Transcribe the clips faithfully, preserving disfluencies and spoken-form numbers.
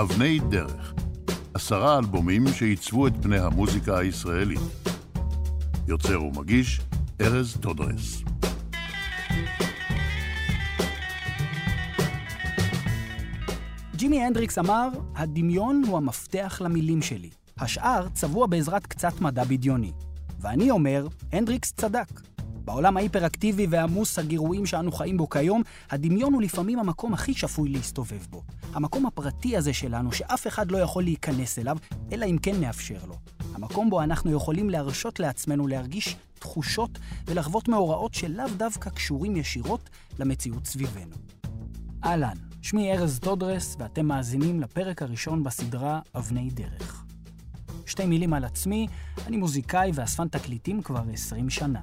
אבני דרך, עשרה אלבומים שעיצבו את פני המוזיקה הישראלית. יוצר ומגיש, ארז דודרס. ג'ימי הנדריקס אמר, הדמיון הוא המפתח למילים שלי. השאר צבוע בעזרת קצת מדע בדיוני. ואני אומר, הנדריקס צדק. בעולם ההיפראקטיבי והעמוס הגירויים שאנו חיים בו כיום, הדמיון הוא לפעמים המקום הכי שפוי להסתובב בו. המקום הפרטי הזה שלנו, שאף אחד לא יכול להיכנס אליו, אלא אם כן נאפשר לו. המקום בו אנחנו יכולים להרשות לעצמנו להרגיש תחושות ולחוות מאורעות שלאו דווקא קשורים ישירות למציאות סביבנו. אהלן, שמי ארז דודרס ואתם מאזינים לפרק הראשון בסדרה אבני דרך. שתי מילים על עצמי, אני מוזיקאי ואספן תקליטים כבר עשרים שנה.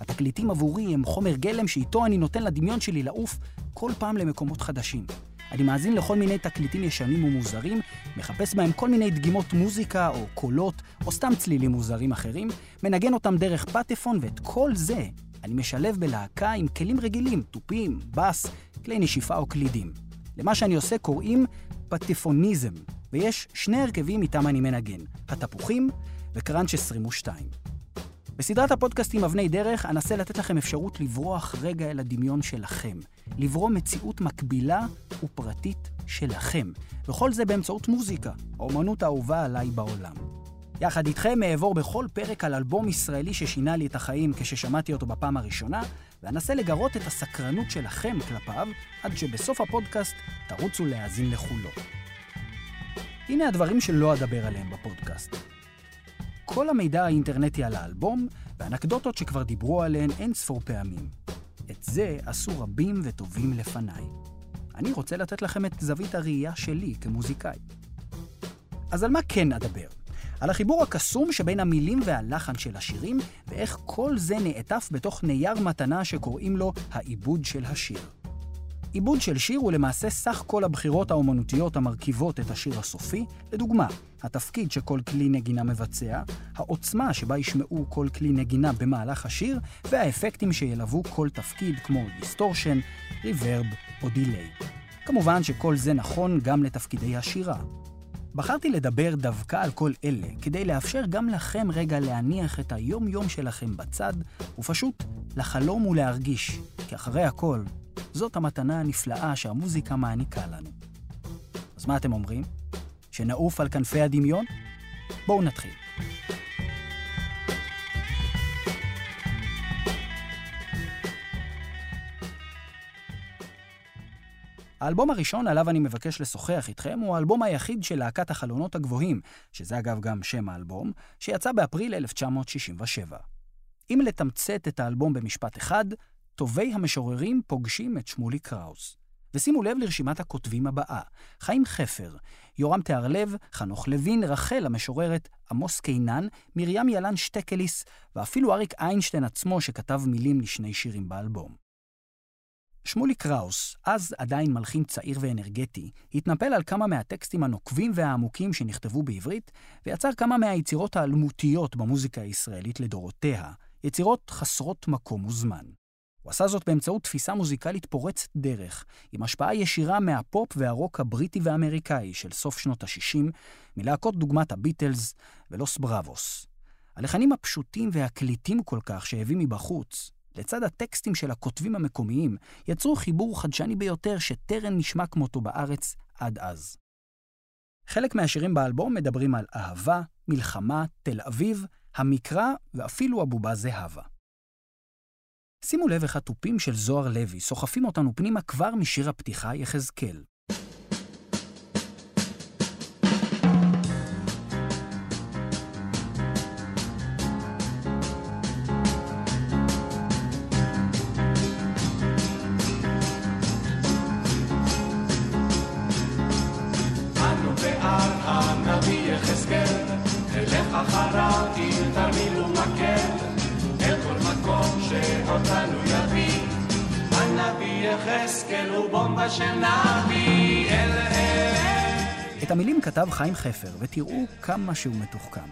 התקליטים עבורי הם חומר גלם שאיתו אני נותן לדמיון שלי לעוף כל פעם למקומות חדשים. אני מאזין לכל מיני תקליטים ישנים ומוזרים, מחפש בהם כל מיני דגימות מוזיקה או קולות או סתם צלילים מוזרים אחרים, מנגן אותם דרך פטפון, ואת כל זה אני משלב בלהקה עם כלים רגילים, טופים, בס, כלי נשיפה או קלידים. למה שאני עושה קוראים פטפוניזם, ויש שני הרכבים איתם אני מנגן, התפוחים וקרנץ' עשרים ושתיים. בסדרת הפודקאסטים אבני דרך אנסה לתת לכם אפשרות לברוח רגע אל הדמיון שלכם, לברוא מציאות מקבילה ופרטית שלכם, וכל זה באמצעות מוזיקה, האומנות האהובה עליי בעולם. יחד איתכם אעבור בכל פרק על אלבום ישראלי ששינה לי את החיים כששמעתי אותו בפעם הראשונה, ואנסה לגרות את הסקרנות שלכם כלפיו, עד שבסוף הפודקאסט תרוצו להאזין לכולו. הנה הדברים שלא אדבר עליהם בפודקאסט. כל המידע האינטרנטי על האלבום, ואנקדוטות שכבר דיברו עליהן אין ספור פעמים. את זה עשו רבים וטובים לפניי. אני רוצה לתת לכם את זווית הראייה שלי כמוזיקאי. אז על מה כן אדבר? על החיבור הקסום שבין המילים והלחן של השירים, ואיך כל זה נעטף בתוך נייר מתנה שקוראים לו העיבוד של השיר. עיבוד של שיר הוא למעשה סך כל הבחירות האומנותיות המרכיבות את השיר הסופי, לדוגמה, התפקיד שכל כלי נגינה מבצע, העוצמה שבה ישמעו כל כלי נגינה במהלך השיר, והאפקטים שילוו כל תפקיד כמו דיסטורשן, ריברב או דיליי. כמובן שכל זה נכון גם לתפקידי השירה. בחרתי לדבר דווקא על כל אלה, כדי לאפשר גם לכם רגע להניח את היום-יום שלכם בצד, ופשוט לחלום ולהרגיש, כי אחרי הכל, זאת המתנה הנפלאה שהמוזיקה מעניקה לנו. אז מה אתם אומרים? שנעוף על כנפי הדמיון? בואו נתחיל. האלבום הראשון עליו אני מבקש לשוחח איתכם הוא האלבום היחיד של להקת החלונות הגבוהים, שזה אגב גם שם האלבום, שיצא באפריל אלף תשע מאות שישים ושבע. אם לתמצת את האלבום במשפט אחד, טובי המשוררים פוגשים את שמוליק קראוס. ושימו לב לרשימת הכותבים הבאה: חיים חפר, יורם תהרלב, חנוך לוין, רחל המשוררת, עמוס קינן, מרים ילן שטקליס, ואפילו אריק איינשטיין עצמו שכתב מילים לשני שירים באלבום. שמוליק קראוס, אז עדיין מלחין צעיר ואנרגטי, התנפל על כמה מהטקסטים הנוקבים והעמוקים שנכתבו בעברית, ויצר כמה מהיצירות האלמותיות במוזיקה הישראלית לדורותיה, יצירות חסרות מקום וזמן. הוא עשה זאת באמצעות תפיסה מוזיקלית פורצת דרך, עם השפעה ישירה מהפופ והרוק הבריטי והאמריקאי של סוף שנות ה-שישים, מלהקות דוגמת הביטלס ולוס בראבוס. הלחנים הפשוטים והקליטים כל כך שהביא מבחוץ, לצד הטקסטים של הכותבים המקומיים, יצרו חיבור חדשני ביותר שטרן נשמע כמותו בארץ עד אז. חלק מהשירים באלבום מדברים על אהבה, מלחמה, תל אביב, המקרא ואפילו הבובה זהבה. שימו לב איך התופים של זוהר לוי סוחפים אותנו פנימה כבר משיר הפתיחה יחזקאל. אנו בער הנביא יחזקאל, אלך אחריו אם תרמיל ומקל. שאותנו יביא הנביא יחזקאל ובומבה של נביא אל אל. את המילים כתב חיים חפר, ותראו כמה שהוא מתוחכם.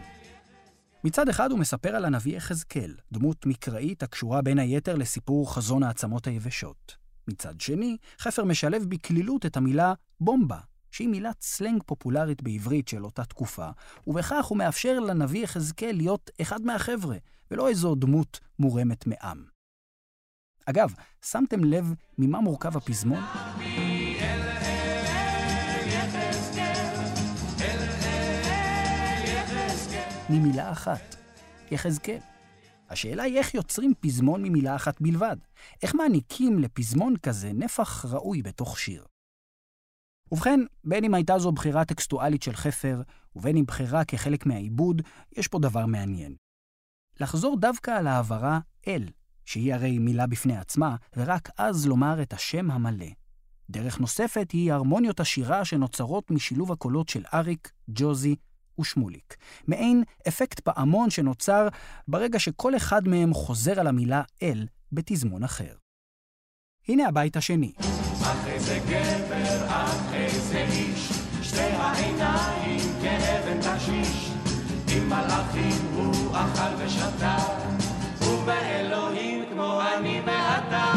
מצד אחד הוא מספר על הנביא יחזקאל, דמות מקראית הקשורה בין היתר לסיפור חזון העצמות היבשות. מצד שני, חפר משלב בכלילות את המילה בומבה, שהיא מילת סלנג פופולרית בעברית של אותה תקופה, ובכך הוא מאפשר לנביא יחזקאל להיות אחד מהחבר'ה, ולא איזו דמות מורמת מעם. אגב, שמתם לב ממה מורכב הפזמון? ממילה אחת, יחזקאל. השאלה היא איך יוצרים פזמון ממילה אחת בלבד. איך מעניקים לפזמון כזה נפח ראוי בתוך שיר? ובכן, בין אם הייתה זו בחירה טקסטואלית של חפר, ובין אם בחירה כחלק מהעיבוד, יש פה דבר מעניין. לחזור דווקא על העברה אל, שהיא הרי מילה בפני עצמה, ורק אז לומר את השם המלא. דרך נוספת היא הרמוניות השירה שנוצרות משילוב הקולות של אריק, ג'וזי ושמוליק. מעין אפקט פעמון שנוצר ברגע שכל אחד מהם חוזר על המילה אל בתזמון אחר. הנה הבית השני. אך איזה גבר, אך איזה איש, שתי העיניים כאבן תשיש, עם מלאכים הוא אכל ושתה, ובאלוהים כמו אני ואתה.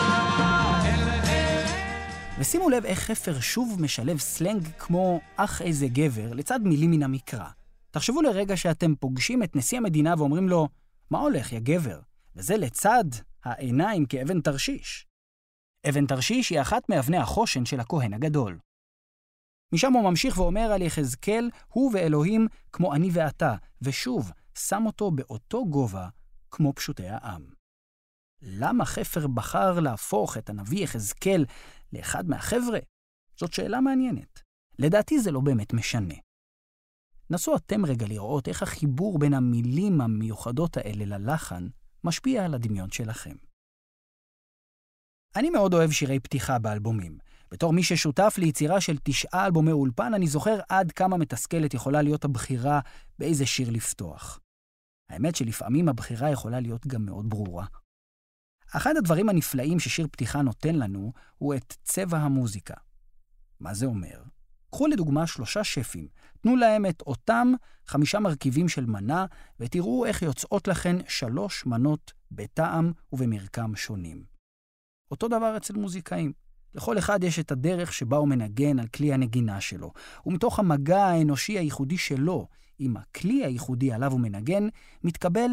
ושימו לב איך חפר שוב משלב סלנג כמו אך איזה גבר לצד מילים מן המקרא. תחשבו לרגע שאתם פוגשים את נשיא המדינה ואומרים לו, מה הולך יא גבר? וזה לצד העיניים כאבן תרשיש. אבן תרשיש היא אחת מאבני החושן של הכהן הגדול. משם הוא ממשיך ואומר על יחזקאל, הוא ואלוהים כמו אני ואתה, ושוב, שם אותו באותו גובה כמו פשוטי העם. למה חפר בחר להפוך את הנביא יחזקאל לאחד מהחבר'ה? זאת שאלה מעניינת. לדעתי זה לא באמת משנה. נסו אתם רגע לראות איך החיבור בין המילים המיוחדות האלה ללחן משפיע על הדמיון שלכם. אני מאוד אוהב שירי פתיחה באלבומים. בתור מי ששותף ליצירה של תשעה אלבומי אולפן, אני זוכר עד כמה מתסכלת יכולה להיות הבחירה באיזה שיר לפתוח. האמת שלפעמים הבחירה יכולה להיות גם מאוד ברורה. אחד הדברים הנפלאים ששיר פתיחה נותן לנו הוא את צבע המוזיקה. מה זה אומר? קחו לדוגמה שלושה שפים, תנו להם את אותם חמישה מרכיבים של מנה, ותראו איך יוצאות לכן שלוש מנות בטעם ובמרקם שונים. אותו דבר אצל מוזיקאים. לכל אחד יש את הדרך שבה הוא מנגן על כלי הנגינה שלו, ומתוך המגע האנושי הייחודי שלו, עם הכלי הייחודי עליו הוא מנגן, מתקבל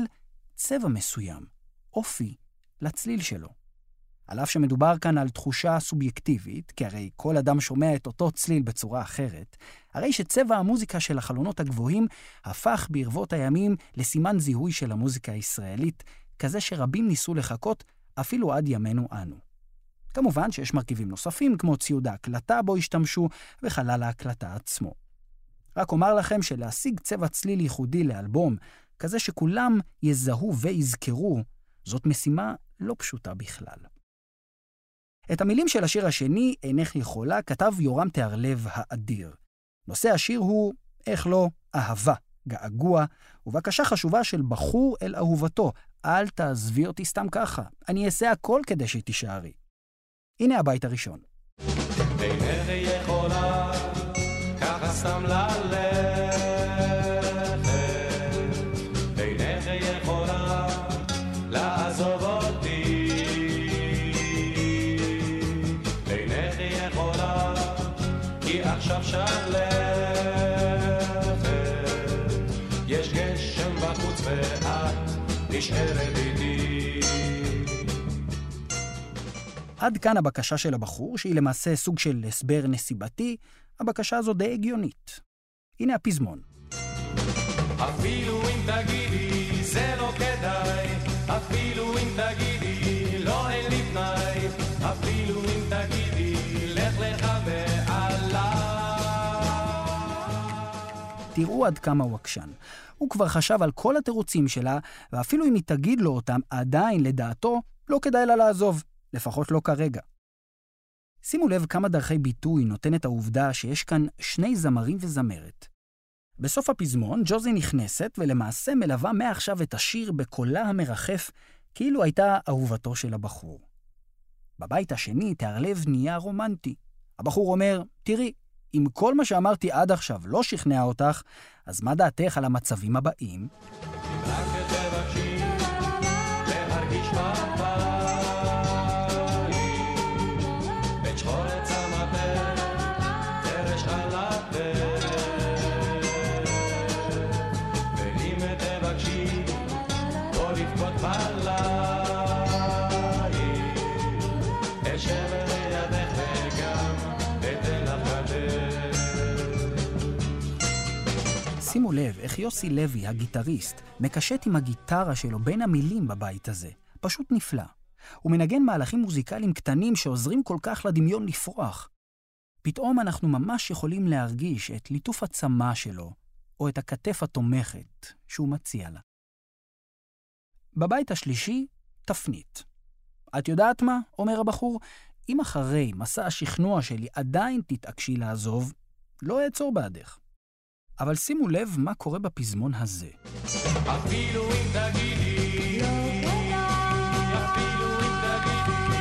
צבע מסוים, אופי, לצליל שלו. על אף שמדובר כאן על תחושה סובייקטיבית, כי הרי כל אדם שומע את אותו צליל בצורה אחרת, הרי שצבע המוזיקה של החלונות הגבוהים הפך בערבות הימים לסימן זיהוי של המוזיקה הישראלית, כזה שרבים ניסו לחכות אפילו עד ימינו אנו. כמובן שיש מרכיבים נוספים כמו ציוד ההקלטה בו השתמשו וחלל ההקלטה עצמו. רק אומר לכם שלהשיג צבע צליל ייחודי לאלבום, כזה שכולם יזהו ויזכרו, זאת משימה לא פשוטה בכלל. את המילים של השיר השני, אינך יכולה, כתב יורם תהרלב האדיר. נושא השיר הוא, איך לא, אהבה, געגוע, ובקשה חשובה של בחור אל אהובתו, אל תעזבי אותי סתם ככה, אני אעשה הכל כדי שתישארי. הנה הבית הראשון. אינך יכולה, ככה סתם ללכת, אינך יכולה, לעזוב אותי, אינך יכולה, כי עכשיו שלכת, יש גשם בחוץ ואת נשארת איתי. עד כאן הבקשה של הבחור, שהיא למעשה סוג של הסבר נסיבתי, הבקשה הזו די הגיונית. הנה הפזמון. אפילו אם תגידי, זה לא כדאי, אפילו אם תגידי, לא אין לי פנאי, אפילו אם תגידי, לך לך מעלה. תראו עד כמה הוא עקשן. הוא כבר חשב על כל התירוצים שלה, ואפילו אם היא תגיד לו אותם, עדיין לדעתו לא כדאי לה לעזוב, לפחות לא כרגע. שימו לב כמה דרכי ביטוי נותנת העובדה שיש כאן שני זמרים וזמרת. בסוף הפזמון, ג'וזי נכנסת ולמעשה מלווה מעכשיו את השיר בקולה המרחף, כאילו הייתה אהובתו של הבחור. בבית השני תהרלב נהיה רומנטי. הבחור אומר, תראי, אם כל מה שאמרתי עד עכשיו לא שכנע אותך, אז מה דעתך על המצבים הבאים? שימו לב איך יוסי לוי, הגיטריסט, מקשט עם הגיטרה שלו בין המילים בבית הזה. פשוט נפלא. הוא מנגן מהלכים מוזיקליים קטנים שעוזרים כל כך לדמיון לפרוח. פתאום אנחנו ממש יכולים להרגיש את ליטוף הצמה שלו, או את הכתף התומכת שהוא מציע לה. בבית השלישי, תפנית. את יודעת מה? אומר הבחור. אם אחרי מסע השכנוע שלי עדיין תתעקשי לעזוב, לא אעצור בעדך. אבל שימו לב מה קורה בפזמון הזה. אפילו אם תגידי, אפילו אם תגידי,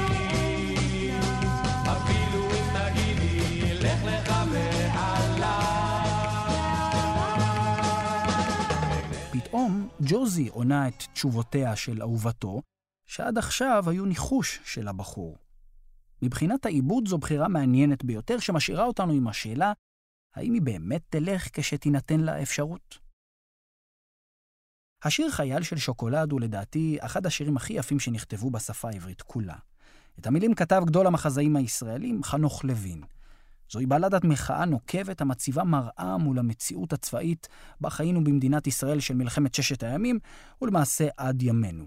אפילו אם תגידי, לך לך והלאה. פתאום ג'וזי עונה את תשובותיה של אהובתו, שעד עכשיו היו ניחוש של הבחור. מבחינת העיבוד זו בחירה מעניינת ביותר שמשאירה אותנו עם השאלה, האם היא באמת תלך כשתינתן לה אפשרות? השיר חייל של שוקולד הוא לדעתי אחד השירים הכי יפים שנכתבו בשפה העברית כולה. את המילים כתב גדול המחזאים הישראלים, חנוך לוין. זוהי בלדת מחאה נוקבת המציבה מראה מול המציאות הצבאית בה חיינו במדינת ישראל של מלחמת ששת הימים ולמעשה עד ימינו.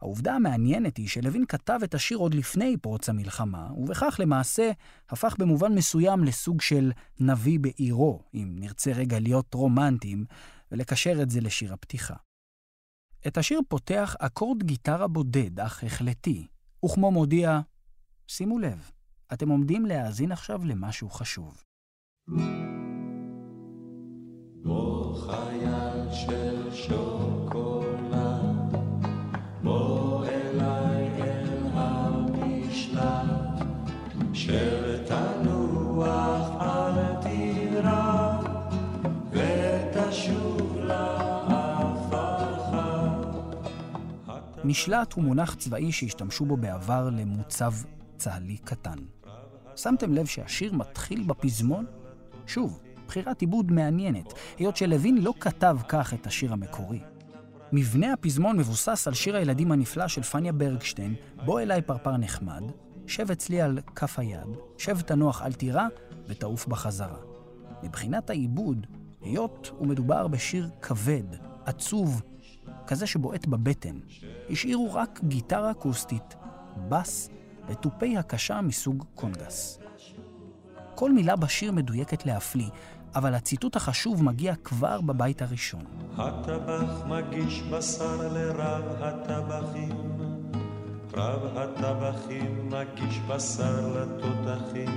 העובדה המעניינת היא שלוין כתב את השיר עוד לפני פרוץ המלחמה, ובכך למעשה הפך במובן מסוים לסוג של נביא בעירו, אם נרצה רגע להיות רומנטיים, ולקשר את זה לשיר הפתיחה. את השיר פותח אקורד גיטרה בודד, אך החלטי, וכמו מודיע, שימו לב, אתם עומדים להאזין עכשיו למשהו חשוב. בוא חייל של שוקולד, בוא אליי אל המשלט, שתנוח על תירה, ותשוב לעפרך. משלט הוא מונח צבאי שהשתמשו בו בעבר למוצב צהלי קטן. שמתם לב שהשיר מתחיל בפזמון? שוב, בחירת עיבוד מעניינת, היות שלוין לא כתב כך את השיר המקורי. מבנה הפזמון מבוסס על שיר הילדים הנפלא של פניה ברגשטיין, בוא אליי פרפר נחמד, שב אצלי על כף היד, שב תנוח אל תירה ותעוף בחזרה. מבחינת העיבוד, היות ומדובר בשיר כבד, עצוב, כזה שבועט בבטן, השאירו רק גיטרה אקוסטית, בס וטופי הקשה מסוג קונגס. כל מילה בשיר מדויקת להפליא, אבל הציטוט החשוב מגיע כבר בבית הראשון. הטבח מגיש בשר לרב הטבחים, רב הטבחים מגיש בשר לתותחים.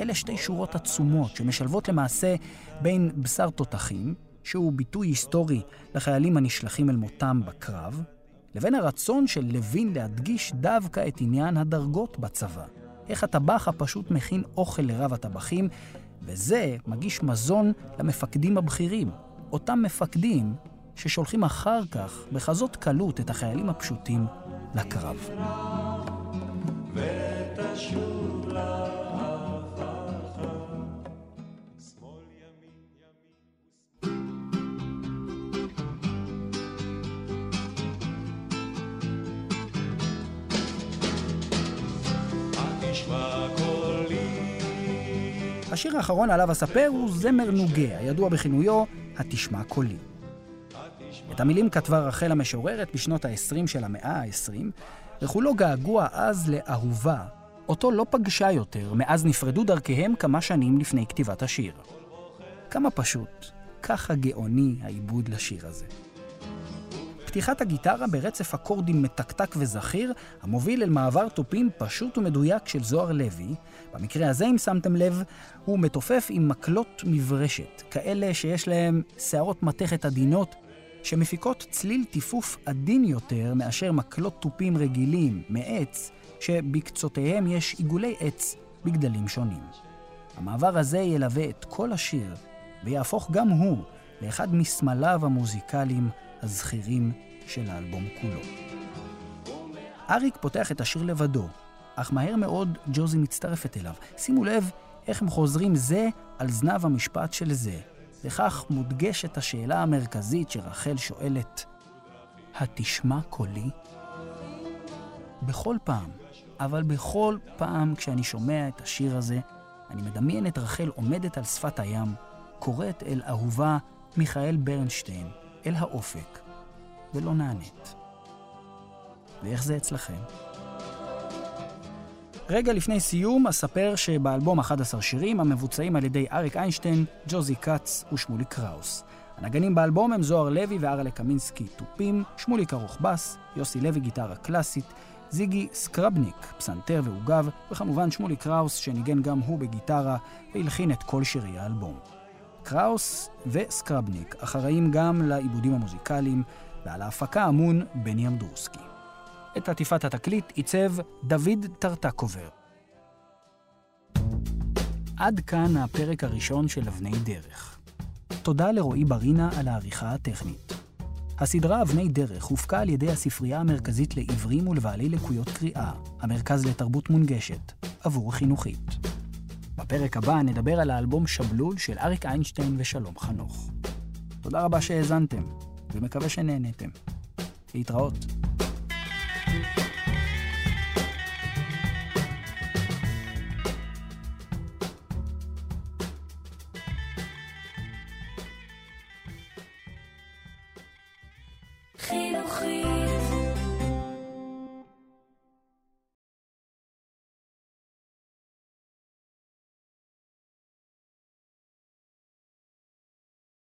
אלה שתי שורות עצומות שמשלבות למעשה בין בשר תותחים, שהוא ביטוי היסטורי לחיילים הנשלחים אל מותם בקרב, לבין הרצון של לוין להדגיש דווקא את עניין הדרגות בצבא. איך הטבח הפשוט מכין אוכל לרב הטבחים, וזה מגיש מזון למפקדים הבכירים, אותם מפקדים ששולחים אחר כך בחזות קלות את החיילים הפשוטים לקרב. השיר האחרון עליו אספר הוא זמר נוגה, הידוע בכינויו התשמע קולי. את המילים כתבה רחל המשוררת בשנות ה-עשרים של המאה ה-עשרים, וכולו געגוע אז לאהובה, אותו לא פגשה יותר, מאז נפרדו דרכיהם כמה שנים לפני כתיבת השיר. כמה פשוט, ככה גאוני העיבוד לשיר הזה. פתיחת הגיטרה ברצף אקורדים מתקתק וזכיר, המוביל אל מעבר טופים פשוט ומדויק של זוהר לוי. במקרה הזה, אם שמתם לב, הוא מתופף עם מקלות מברשת, כאלה שיש להם שערות מתכת עדינות, שמפיקות צליל טיפוף עדין יותר מאשר מקלות טופים רגילים מעץ, שבקצותיהם יש עיגולי עץ בגדלים שונים. המעבר הזה ילווה את כל השיר, ויהפוך גם הוא לאחד מסמליו המוזיקליים הזכירים של האלבום כולו. אריק פותח את השיר לבדו, אך מהר מאוד ג'וזי מצטרפת אליו. שימו לב איך הם חוזרים זה על זנב המשפט של זה. לכך מודגשת השאלה המרכזית שרחל שואלת, התשמע קולי? בכל פעם, אבל בכל פעם כשאני שומע את השיר הזה, אני מדמיין את רחל עומדת על שפת הים, קוראת אל אהובה מיכאל ברנשטיין, אל האופק, ולא נענית. ואיך זה אצלכם? רגע לפני סיום אספר שבאלבום אחד עשר שירים המבוצעים על ידי אריק איינשטיין, ג'וזי קאץ ושמולי קראוס. הנגנים באלבום הם זוהר לוי וארלה קמינסקי טופים, שמולי קרוך בס, יוסי לוי גיטרה קלאסית, זיגי סקרבניק, פסנתר ועוגב, וכמובן שמולי קראוס שניגן גם הוא בגיטרה והלחין את כל שירי האלבום. קראוס וסקרבניק אחראים גם לעיבודים המוזיקליים, ועל ההפקה אמון בני אמדורסקי. את עטיפת התקליט עיצב דוד טרטקובר. עד כאן הפרק הראשון של אבני דרך. תודה לרועי ברינה על העריכה הטכנית. הסדרה אבני דרך הופקה על ידי הספרייה המרכזית לעברים ולבעלי לקויות קריאה, המרכז לתרבות מונגשת, עבור חינוכית. בפרק הבא נדבר על האלבום שבלול של אריק איינשטיין ושלום חנוך. תודה רבה שהאזנתם, ומקווה שנהנתם. להתראות. חינוכי.